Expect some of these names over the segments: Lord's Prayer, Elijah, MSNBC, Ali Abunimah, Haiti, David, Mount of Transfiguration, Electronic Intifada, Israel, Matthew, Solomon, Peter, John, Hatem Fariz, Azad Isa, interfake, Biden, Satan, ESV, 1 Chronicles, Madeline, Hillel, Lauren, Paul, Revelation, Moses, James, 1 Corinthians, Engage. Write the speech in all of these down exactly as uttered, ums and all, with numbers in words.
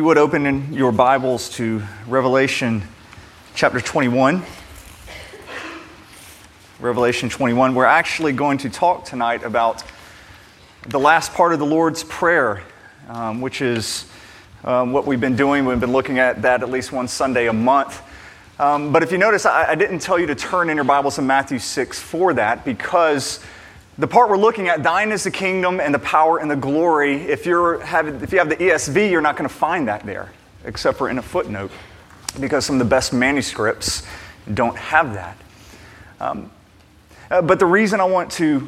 you would open in your Bibles to Revelation chapter twenty-one. Revelation twenty-one. We're actually going to talk tonight about the last part of the Lord's Prayer, um, which is um, what we've been doing. We've been looking at that at least one Sunday a month. Um, but if you notice, I, I didn't tell you to turn in your Bibles to Matthew six for that, because the part we're looking at, thine is the kingdom and the power and the glory. If, you're having, if you have the E S V, you're not going to find that there, except for in a footnote, because some of the best manuscripts don't have that. Um, Uh, but the reason I want to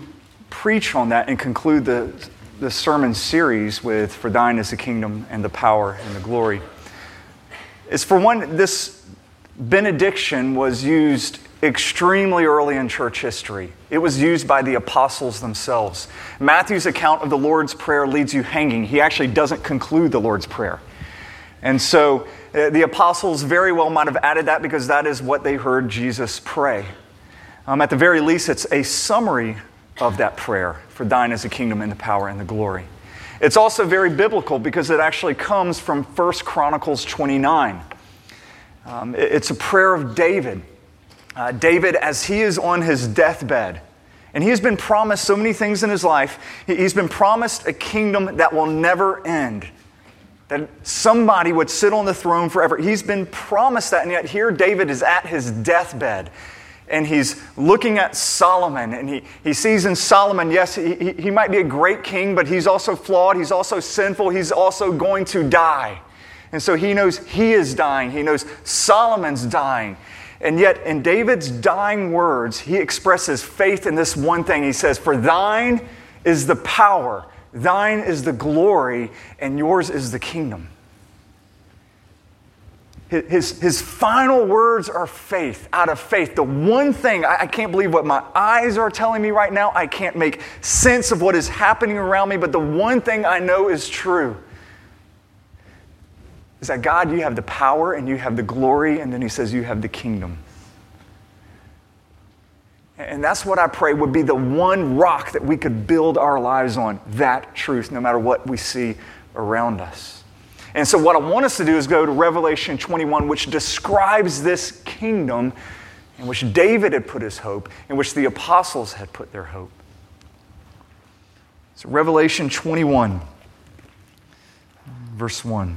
preach on that and conclude the, the sermon series with For Thine is the Kingdom and the Power and the Glory is, for one, this benediction was used extremely early in church history. It was used by the apostles themselves. Matthew's account of the Lord's Prayer leaves you hanging. He actually doesn't conclude the Lord's Prayer. And so uh, the apostles very well might have added that because that is what they heard Jesus pray. Um, at the very least, it's a summary of that prayer, for thine is the kingdom and the power and the glory. It's also very biblical because it actually comes from First Chronicles twenty-nine. Um, it's a prayer of David. Uh, David, as he is on his deathbed, and he has been promised so many things in his life. He's been promised a kingdom that will never end, that somebody would sit on the throne forever. He's been promised that, and yet here David is at his deathbed. And he's looking at Solomon, and he, he sees in Solomon, yes, he, he, he might be a great king, but he's also flawed, he's also sinful, he's also going to die. And so he knows he is dying, he knows Solomon's dying. And yet in David's dying words, he expresses faith in this one thing. He says, for thine is the power, thine is the glory, and yours is the kingdom. His, his final words are faith, out of faith. The one thing, I, I can't believe what my eyes are telling me right now. I can't make sense of what is happening around me, but the one thing I know is true is that God, you have the power and you have the glory, and then he says you have the kingdom. And that's what I pray would be the one rock that we could build our lives on, that truth, no matter what we see around us. And so what I want us to do is go to Revelation twenty-one, which describes this kingdom in which David had put his hope, in which the apostles had put their hope. So Revelation twenty-one, verse one.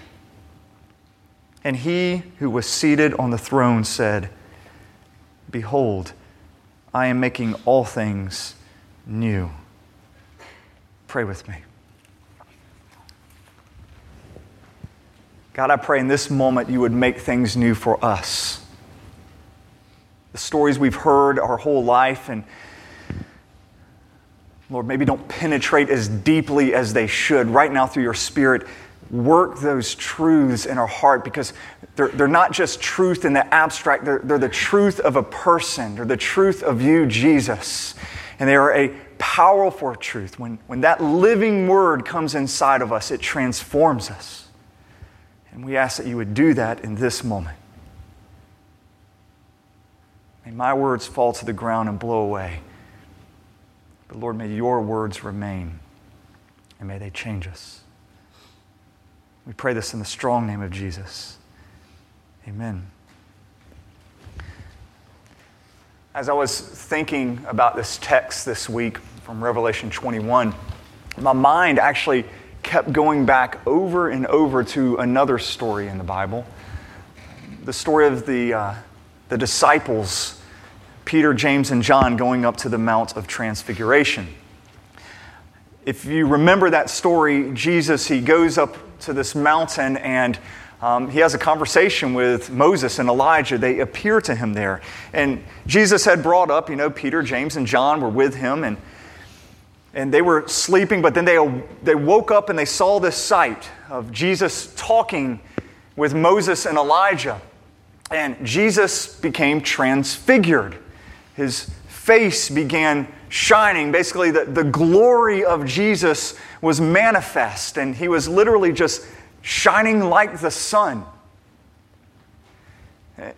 And he who was seated on the throne said, behold, I am making all things new. Pray with me. God, I pray in this moment you would make things new for us. The stories we've heard our whole life, and Lord, maybe don't penetrate as deeply as they should. Right now, through your Spirit, work those truths in our heart, because they're, they're not just truth in the abstract. They're, they're the truth of a person. They're the truth of you, Jesus. And they are a powerful truth. When, when that living word comes inside of us, it transforms us. And we ask that you would do that in this moment. May my words fall to the ground and blow away. But Lord, may your words remain, and may they change us. We pray this in the strong name of Jesus. Amen. As I was thinking about this text this week from Revelation twenty-one, my mind actually kept going back over and over to another story in the Bible, the story of the uh, the disciples, Peter, James, and John, going up to the Mount of Transfiguration. If you remember that story, Jesus, he goes up to this mountain and um, he has a conversation with Moses and Elijah. They appear to him there. And Jesus had brought up, you know, Peter, James, and John were with him, and And they were sleeping, but then they, they woke up and they saw this sight of Jesus talking with Moses and Elijah. And Jesus became transfigured. His face began shining. Basically, the, the glory of Jesus was manifest, and he was literally just shining like the sun.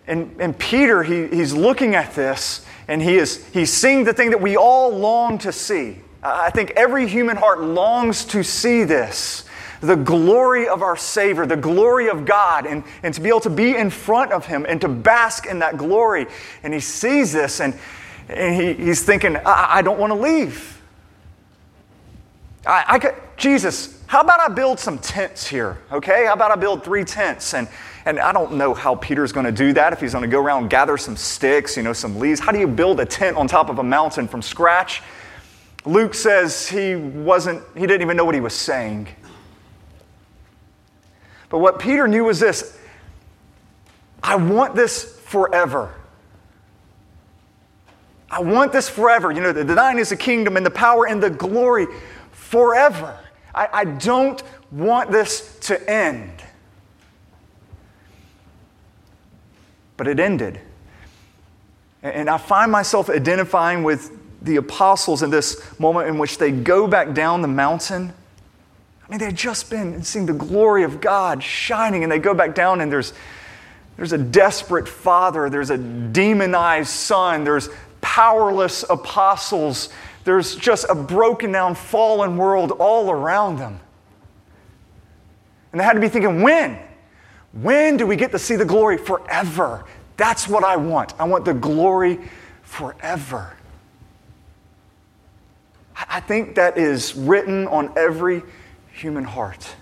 And, and Peter, he, he's looking at this, and he is, he's seeing the thing that we all long to see. I think every human heart longs to see this, the glory of our Savior, the glory of God, and, and to be able to be in front of Him and to bask in that glory. And he sees this, and, and he, he's thinking, I, I don't want to leave. I, I could, Jesus, how about I build some tents here, okay? How about I build three tents? And, and I don't know how Peter's going to do that, if he's going to go around and gather some sticks, you know, some leaves. How do you build a tent on top of a mountain from scratch? Luke says he wasn't, he didn't even know what he was saying. But what Peter knew was this: I want this forever. I want this forever. You know, the thine is the kingdom and the power and the glory forever. I, I don't want this to end. But it ended. And I find myself identifying with the apostles in this moment in which they go back down the mountain. I mean, they had just been seeing the glory of God shining, and they go back down, and there's, there's a desperate father, there's a demonized son, there's powerless apostles, there's just a broken down, fallen world all around them. And they had to be thinking, when? When do we get to see the glory forever? That's what I want. I want the glory forever. I think that is written on every human heart.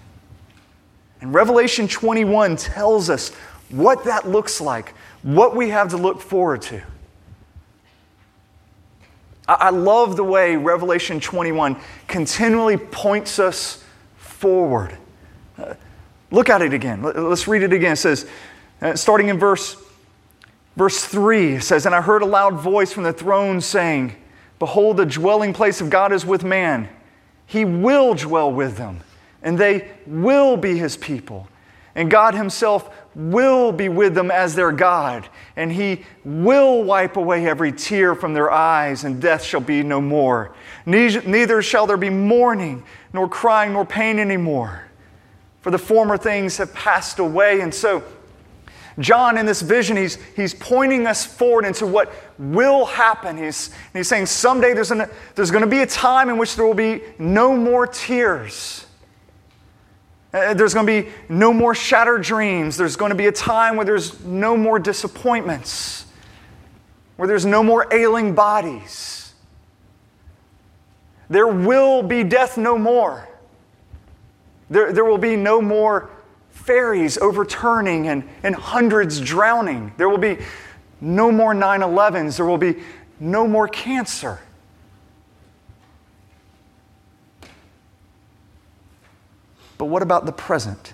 And Revelation twenty-one tells us what that looks like, what we have to look forward to. I love the way Revelation twenty-one continually points us forward. Look at it again. Let's read it again. It says, starting in verse, verse three, it says, "And I heard a loud voice from the throne saying, 'Behold, the dwelling place of God is with man. He will dwell with them, and they will be His people. And God Himself will be with them as their God, and He will wipe away every tear from their eyes, and death shall be no more. Neither shall there be mourning, nor crying, nor pain anymore, for the former things have passed away.'" And so John, in this vision, he's, he's pointing us forward into what will happen. He's, and he's saying someday there's, an, there's going to be a time in which there will be no more tears. Uh, there's going to be no more shattered dreams. There's going to be a time where there's no more disappointments, where there's no more ailing bodies. There will be death no more. There, there will be no more ferries overturning and, and hundreds drowning. There will be no more nine elevens. There will be no more cancer. But what about the present?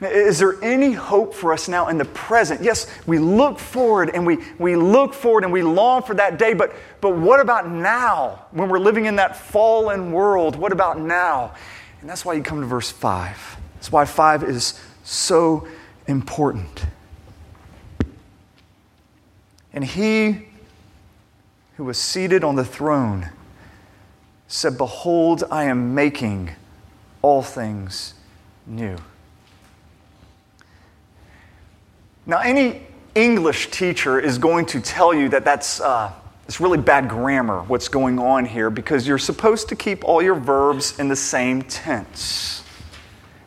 Is there any hope for us now in the present? Yes, we look forward and we, we look forward and we long for that day, but, but what about now when we're living in that fallen world? What about now? And that's why you come to verse five. That's why five is so important. "And He who was seated on the throne said, 'Behold, I am making all things new.'" Now, any English teacher is going to tell you that that's uh, it's really bad grammar, what's going on here, because you're supposed to keep all your verbs in the same tense.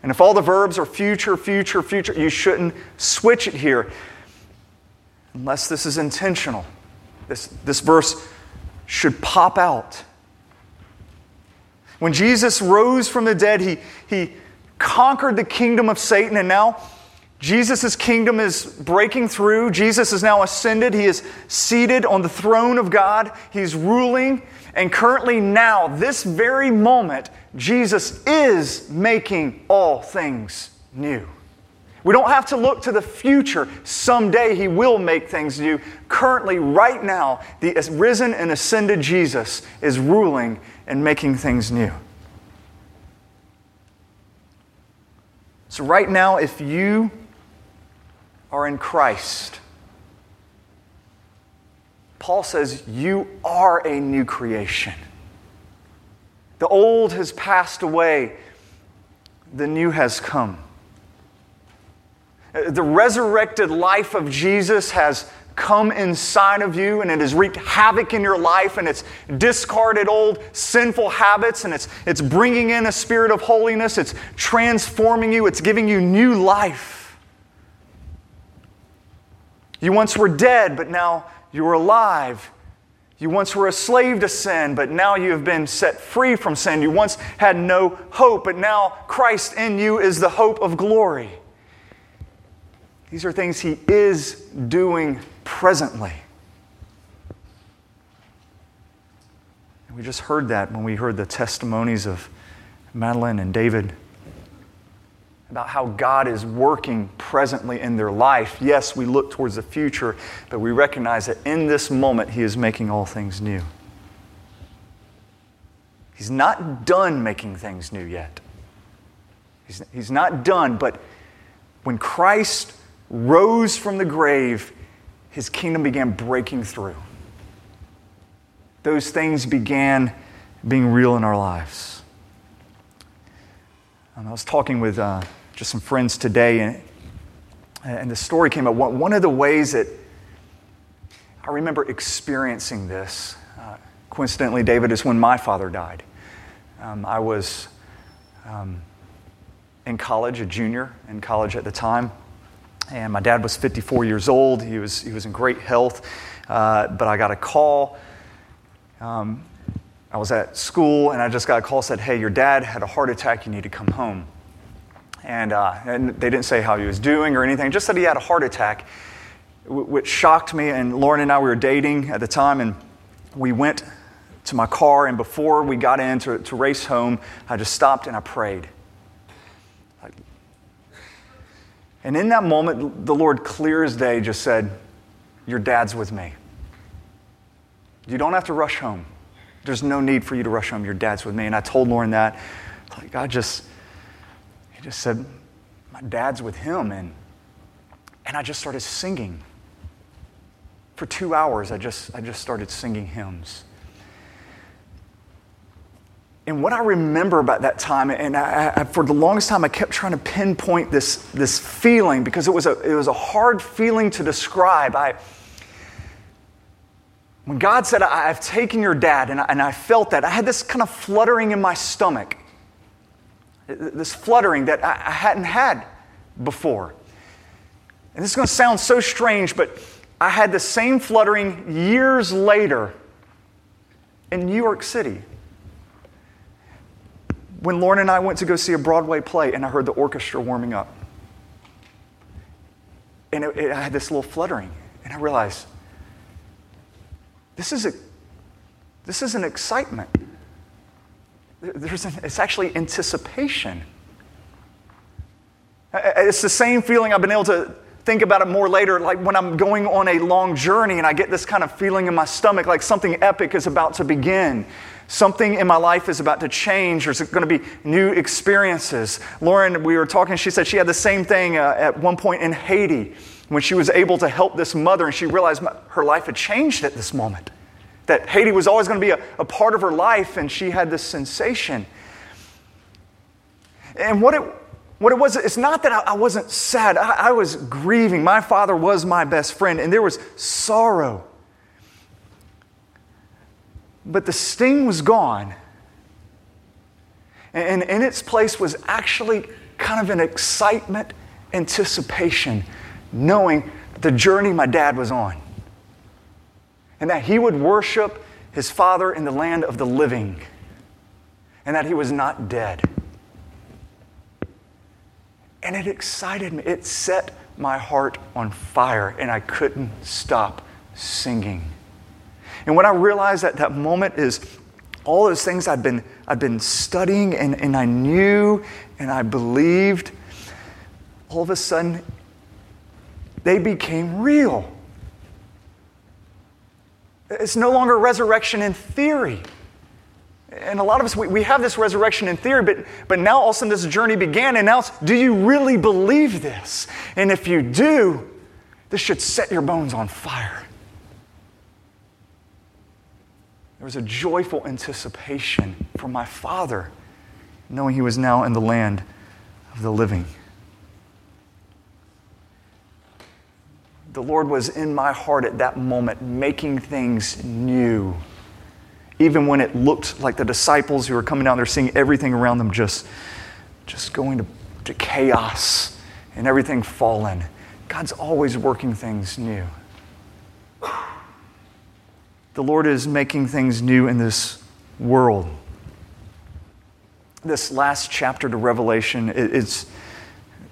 And if all the verbs are future, future, future, you shouldn't switch it here, unless this is intentional. This, this verse should pop out. When Jesus rose from the dead, he, he conquered the kingdom of Satan, and now Jesus' kingdom is breaking through. Jesus is now ascended. He is seated on the throne of God. He's ruling. And currently now, this very moment, Jesus is making all things new. We don't have to look to the future. Someday He will make things new. Currently, right now, the risen and ascended Jesus is ruling and making things new. So right now, if you are in Christ, Paul says you are a new creation. The old has passed away. The new has come. The resurrected life of Jesus has come inside of you, and it has wreaked havoc in your life, and it's discarded old sinful habits, and it's, it's bringing in a spirit of holiness. It's transforming you. It's giving you new life. You once were dead, but now you are alive. You once were a slave to sin, but now you have been set free from sin. You once had no hope, but now Christ in you is the hope of glory. These are things He is doing presently. We just heard that when we heard the testimonies of Madeline and David about how God is working presently in their life. Yes, we look towards the future, but we recognize that in this moment He is making all things new. He's not done making things new yet. He's, he's not done, but when Christ rose from the grave, His kingdom began breaking through. Those things began being real in our lives. And I was talking with uh, just some friends today, and, and the story came up. One of the ways that I remember experiencing this, uh, coincidentally, David, is when my father died. Um, I was um, in college, a junior in college at the time. And my dad was fifty-four years old. He was he was in great health. Uh, but I got a call. Um, I was at school, and I just got a call, said, hey, your dad had a heart attack. You need to come home. And, uh, and they didn't say how he was doing or anything, just that he had a heart attack, which shocked me. And Lauren and I, we were dating at the time, and we went to my car. And before we got in to, to race home, I just stopped and I prayed. And in that moment, the Lord, clear as day, just said, your dad's with me. You don't have to rush home. There's no need for you to rush home. Your dad's with me. And I told Lauren that. Like, God just, He just said, my dad's with him. And, and I just started singing. For two hours, I just, I just started singing hymns. And what I remember about that time, and I, I, for the longest time, I kept trying to pinpoint this, this feeling, because it was a it was a hard feeling to describe. I, when God said, I, I've taken your dad, and I, and I felt that, I had this kind of fluttering in my stomach, this fluttering that I, I hadn't had before. And this is going to sound so strange, but I had the same fluttering years later in New York City, when Lauren and I went to go see a Broadway play, and I heard the orchestra warming up. And it, it, I had this little fluttering, and I realized, this is a, this is an excitement. There's an, it's actually anticipation. It's the same feeling. I've been able to think about it more later, like when I'm going on a long journey, and I get this kind of feeling in my stomach, like something epic is about to begin. Something in my life is about to change. There's going to be new experiences. Lauren, we were talking, she said she had the same thing uh, at one point in Haiti when she was able to help this mother, and she realized her life had changed at this moment, that Haiti was always going to be a, a part of her life, and she had this sensation. And what it, what it was, it's not that I, I wasn't sad. I, I was grieving. My father was my best friend, and there was sorrow. But the sting was gone, and in its place was actually kind of an excitement, anticipation, knowing the journey my dad was on, and that he would worship his Father in the land of the living, and that he was not dead. And it excited me. It set my heart on fire, and I couldn't stop singing. And when I realized that that moment is all those things I'd been, I'd been studying and, and I knew and I believed, all of a sudden, they became real. It's no longer resurrection in theory. And a lot of us, we, we have this resurrection in theory, but, but now all of a sudden this journey began, and now do you really believe this? And if you do, this should set your bones on fire. There was a joyful anticipation for my father, knowing he was now in the land of the living. The Lord was in my heart at that moment, making things new. Even when it looked like the disciples who were coming down there, seeing everything around them just, just going to, to chaos and everything fallen. God's always working things new. The Lord is making things new in this world. This last chapter to Revelation, it's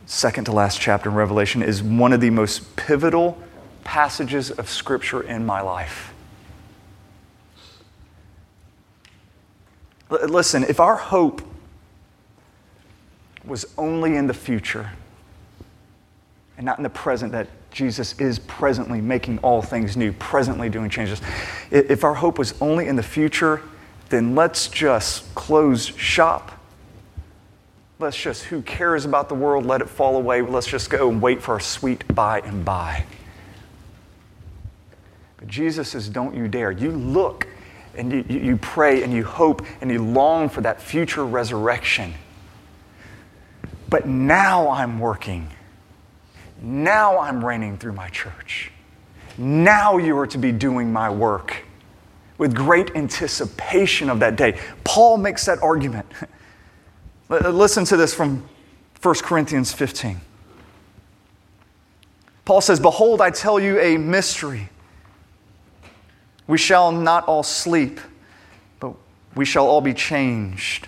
second to last chapter in Revelation, is one of the most pivotal passages of Scripture in my life. L- listen, if our hope was only in the future and not in the present, that Jesus is presently making all things new, presently doing changes. If our hope was only in the future, then let's just close shop. Let's just, who cares about the world? Let it fall away. Let's just go and wait for our sweet by and by. But Jesus says, don't you dare. You look and you, you pray and you hope and you long for that future resurrection. But now I'm working. Now I'm reigning through my church. Now you are to be doing my work with great anticipation of that day. Paul makes that argument. Listen to this from First Corinthians fifteen. Paul says, "Behold, I tell you a mystery. We shall not all sleep, but we shall all be changed.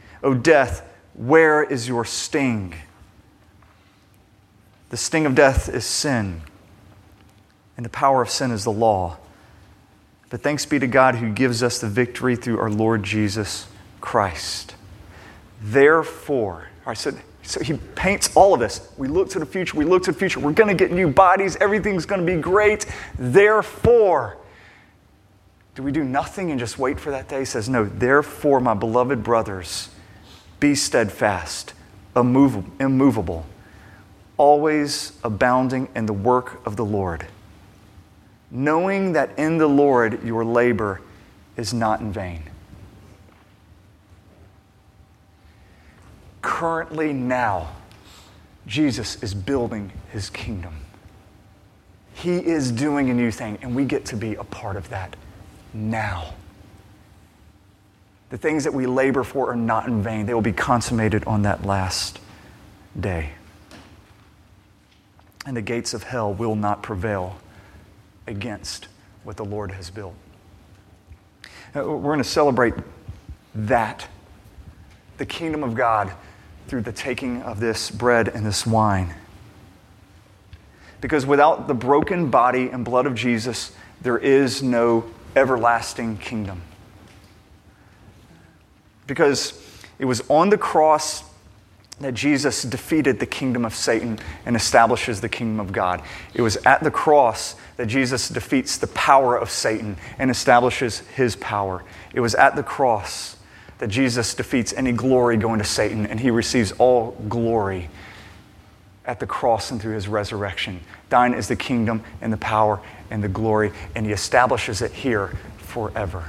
O death, where is your sting? The sting of death is sin. And the power of sin is the law. But thanks be to God who gives us the victory through our Lord Jesus Christ. Therefore," all right, so, so he paints all of this. We look to the future, we look to the future. We're going to get new bodies. Everything's going to be great. Therefore, do we do nothing and just wait for that day? He says, no, therefore, my beloved brothers, be steadfast, immovable, always abounding in the work of the Lord, knowing that in the Lord your labor is not in vain." Currently now, Jesus is building his kingdom. He is doing a new thing, and we get to be a part of that now. The things that we labor for are not in vain. They will be consummated on that last day. And the gates of hell will not prevail against what the Lord has built. We're going to celebrate that, the kingdom of God, through the taking of this bread and this wine. Because without the broken body and blood of Jesus, there is no everlasting kingdom. Because it was on the cross that Jesus defeated the kingdom of Satan and establishes the kingdom of God. It was at the cross that Jesus defeats the power of Satan and establishes his power. It was at the cross that Jesus defeats any glory going to Satan, and he receives all glory at the cross and through his resurrection. Thine is the kingdom and the power and the glory, and he establishes it here forever.